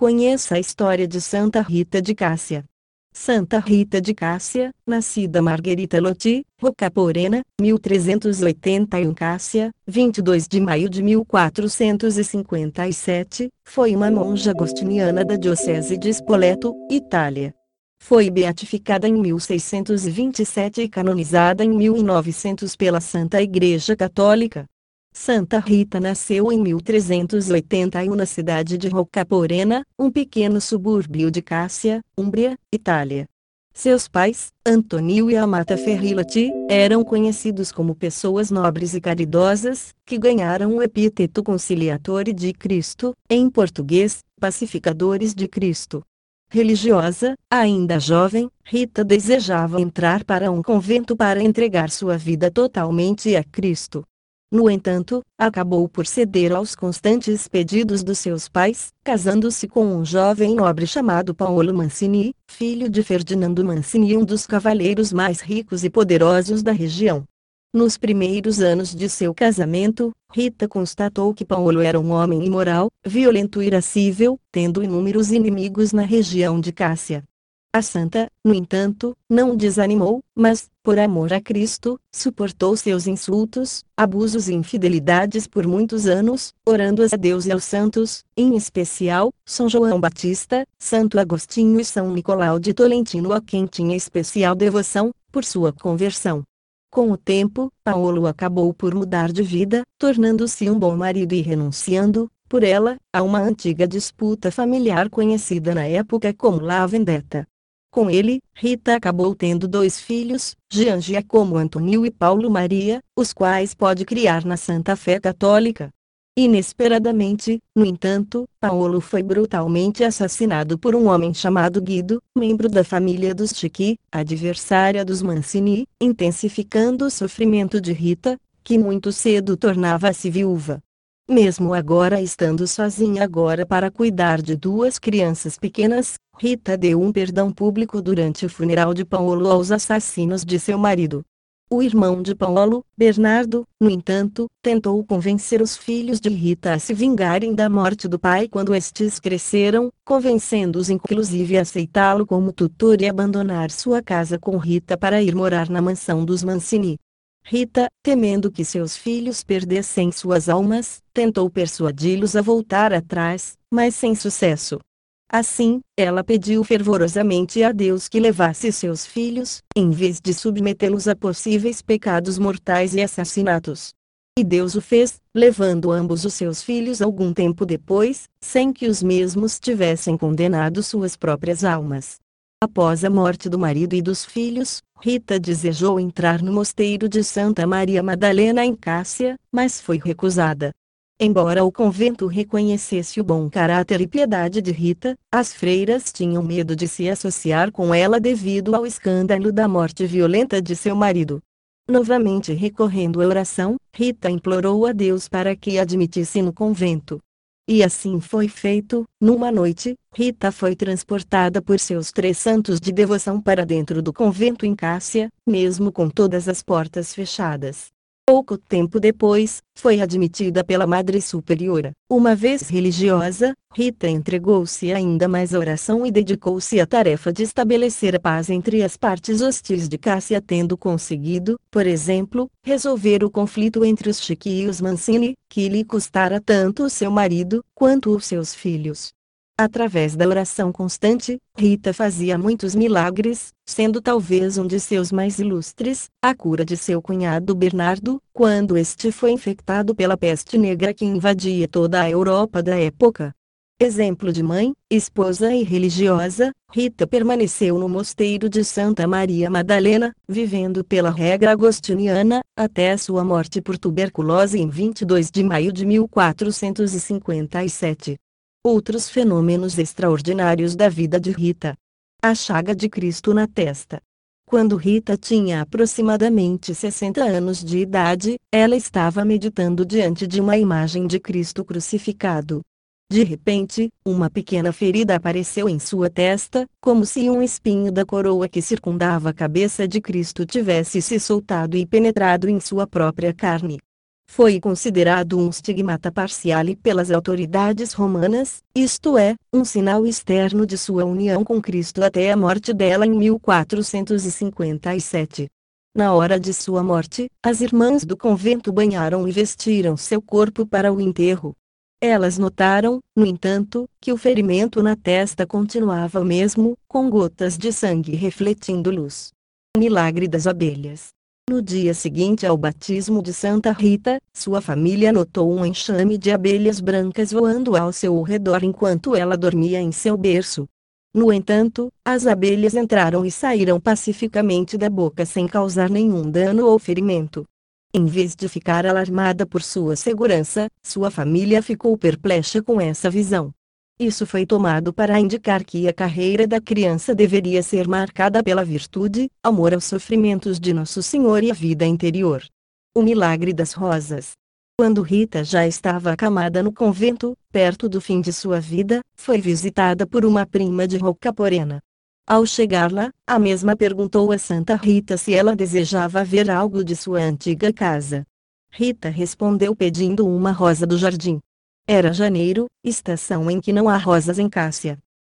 Conheça a história de Santa Rita de Cássia. Santa Rita de Cássia, nascida Margherita Lotti, Roccaporena, 1381 Cássia, 22 de maio de 1457, foi uma monja agostiniana da Diocese de Spoleto, Itália. Foi beatificada em 1627 e canonizada em 1900 pela Santa Igreja Católica. Santa Rita nasceu em 1381 na cidade de Roccaporena, um pequeno subúrbio de Cássia, Úmbria, Itália. Seus pais, Antonio e Amata Ferri Lotti, eram conhecidos como pessoas nobres e caridosas, que ganharam o epíteto Conciliatori de Cristo, em português, pacificadores de Cristo. Religiosa, ainda jovem, Rita desejava entrar para um convento para entregar sua vida totalmente a Cristo. No entanto, acabou por ceder aos constantes pedidos dos seus pais, casando-se com um jovem nobre chamado Paolo Mancini, filho de Ferdinando Mancini, um dos cavaleiros mais ricos e poderosos da região. Nos primeiros anos de seu casamento, Rita constatou que Paolo era um homem imoral, violento e irascível, tendo inúmeros inimigos na região de Cássia. A santa, no entanto, não desanimou, mas, por amor a Cristo, suportou seus insultos, abusos e infidelidades por muitos anos, orando a Deus e aos santos, em especial, São João Batista, Santo Agostinho e São Nicolau de Tolentino, a quem tinha especial devoção, por sua conversão. Com o tempo, Paolo acabou por mudar de vida, tornando-se um bom marido e renunciando, por ela, a uma antiga disputa familiar conhecida na época como La Vendetta. Com ele, Rita acabou tendo dois filhos, Gian Giacomo Antônio e Paolo Maria, os quais pôde criar na Santa Fé Católica. Inesperadamente, no entanto, Paolo foi brutalmente assassinado por um homem chamado Guido, membro da família dos Chiqui, adversária dos Mancini, intensificando o sofrimento de Rita, que muito cedo tornava-se viúva. Mesmo agora estando sozinha agora para cuidar de duas crianças pequenas, Rita deu um perdão público durante o funeral de Paolo aos assassinos de seu marido. O irmão de Paolo, Bernardo, no entanto, tentou convencer os filhos de Rita a se vingarem da morte do pai quando estes cresceram, convencendo-os inclusive a aceitá-lo como tutor e abandonar sua casa com Rita para ir morar na mansão dos Mancini. Rita, temendo que seus filhos perdessem suas almas, tentou persuadi-los a voltar atrás, mas sem sucesso. Assim, ela pediu fervorosamente a Deus que levasse seus filhos, em vez de submetê-los a possíveis pecados mortais e assassinatos. E Deus o fez, levando ambos os seus filhos algum tempo depois, sem que os mesmos tivessem condenado suas próprias almas. Após a morte do marido e dos filhos, Rita desejou entrar no mosteiro de Santa Maria Madalena em Cássia, mas foi recusada. Embora o convento reconhecesse o bom caráter e piedade de Rita, as freiras tinham medo de se associar com ela devido ao escândalo da morte violenta de seu marido. Novamente recorrendo à oração, Rita implorou a Deus para que a admitisse no convento. E assim foi feito. Numa noite, Rita foi transportada por seus três santos de devoção para dentro do convento em Cássia, mesmo com todas as portas fechadas. Pouco tempo depois, foi admitida pela Madre Superiora. Uma vez religiosa, Rita entregou-se ainda mais à oração e dedicou-se à tarefa de estabelecer a paz entre as partes hostis de Cássia, tendo conseguido, por exemplo, resolver o conflito entre os Chiqui e os Mancini, que lhe custara tanto seu marido, quanto os seus filhos. Através da oração constante, Rita fazia muitos milagres, sendo talvez um de seus mais ilustres, a cura de seu cunhado Bernardo, quando este foi infectado pela peste negra que invadia toda a Europa da época. Exemplo de mãe, esposa e religiosa, Rita permaneceu no mosteiro de Santa Maria Madalena, vivendo pela regra agostiniana, até sua morte por tuberculose em 22 de maio de 1457. Outros fenômenos extraordinários da vida de Rita. A chaga de Cristo na testa. Quando Rita tinha aproximadamente 60 anos de idade, ela estava meditando diante de uma imagem de Cristo crucificado. De repente, uma pequena ferida apareceu em sua testa, como se um espinho da coroa que circundava a cabeça de Cristo tivesse se soltado e penetrado em sua própria carne. foi considerado um stigmata parciale pelas autoridades romanas, isto é, um sinal externo de sua união com Cristo até a morte dela em 1457. Na hora de sua morte, as irmãs do convento banharam e vestiram seu corpo para o enterro. Elas notaram, no entanto, que o ferimento na testa continuava o mesmo, com gotas de sangue refletindo luz. Milagre das abelhas. No dia seguinte ao batismo de Santa Rita, sua família notou um enxame de abelhas brancas voando ao seu redor enquanto ela dormia em seu berço. No entanto, as abelhas entraram e saíram pacificamente da boca sem causar nenhum dano ou ferimento. Em vez de ficar alarmada por sua segurança, sua família ficou perplexa com essa visão. Isso foi tomado para indicar que a carreira da criança deveria ser marcada pela virtude, amor aos sofrimentos de Nosso Senhor e a vida interior. O milagre das rosas. Quando Rita já estava acamada no convento, perto do fim de sua vida, foi visitada por uma prima de Roccaporena. Ao chegar lá, a mesma perguntou a Santa Rita se ela desejava ver algo de sua antiga casa. Rita respondeu pedindo uma rosa do jardim. Era janeiro, estação em que não há rosas em Cássia.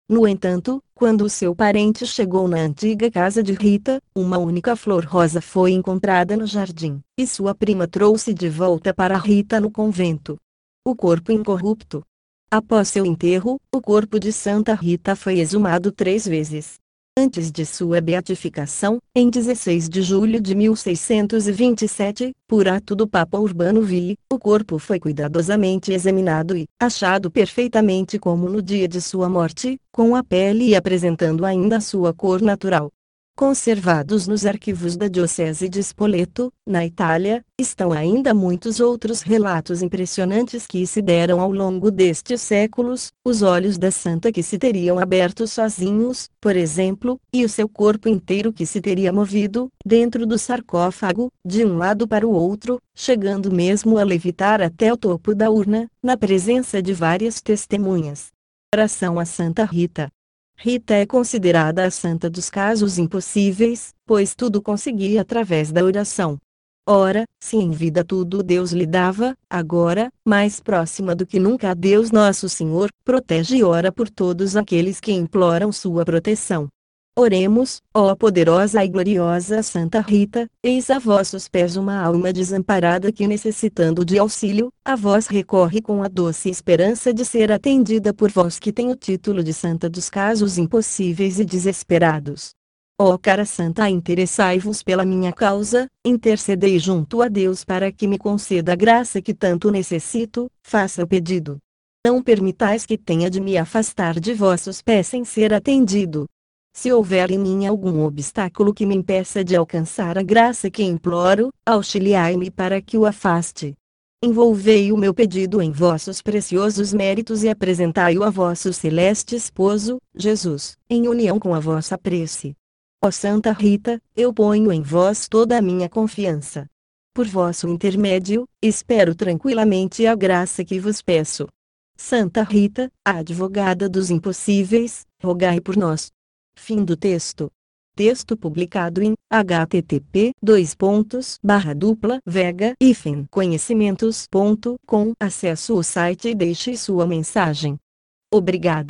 No entanto, quando seu parente chegou na antiga casa de Rita, uma única flor rosa foi encontrada no jardim, e sua prima trouxe de volta para Rita no convento. O corpo incorrupto. Após seu enterro, o corpo de Santa Rita foi exumado 3 vezes. Antes de sua beatificação, em 16 de julho de 1627, por ato do Papa Urbano VIII, o corpo foi cuidadosamente examinado e achado perfeitamente como no dia de sua morte, com a pele e apresentando ainda sua cor natural. Conservados nos arquivos da Diocese de Spoleto, na Itália, estão ainda muitos outros relatos impressionantes que se deram ao longo destes séculos, os olhos da santa que se teriam aberto sozinhos, por exemplo, e o seu corpo inteiro que se teria movido, dentro do sarcófago, de um lado para o outro, chegando mesmo a levitar até o topo da urna, na presença de várias testemunhas. Oração a Santa Rita. Rita é considerada a santa dos casos impossíveis, pois tudo conseguia através da oração. Ora, se em vida tudo Deus lhe dava, agora, mais próxima do que nunca a Deus Nosso Senhor, protege e ora por todos aqueles que imploram sua proteção. Oremos, ó poderosa e gloriosa Santa Rita, eis a vossos pés uma alma desamparada que necessitando de auxílio, a vós recorre com a doce esperança de ser atendida por vós que tem o título de Santa dos casos impossíveis e desesperados. Ó cara Santa, interessai-vos pela minha causa, intercedei junto a Deus para que me conceda a graça que tanto necessito, faça o pedido. Não permitais que tenha de me afastar de vossos pés sem ser atendido. Se houver em mim algum obstáculo que me impeça de alcançar a graça que imploro, auxiliai-me para que o afaste. Envolvei o meu pedido em vossos preciosos méritos e apresentai-o a vosso celeste esposo, Jesus, em união com a vossa prece. Ó Santa Rita, eu ponho em vós toda a minha confiança. Por vosso intermédio, espero tranquilamente a graça que vos peço. Santa Rita, a advogada dos impossíveis, rogai por nós. Fim do texto. Texto publicado em http://vega-conhecimentos.com. Acesse o site e deixe sua mensagem. Obrigada.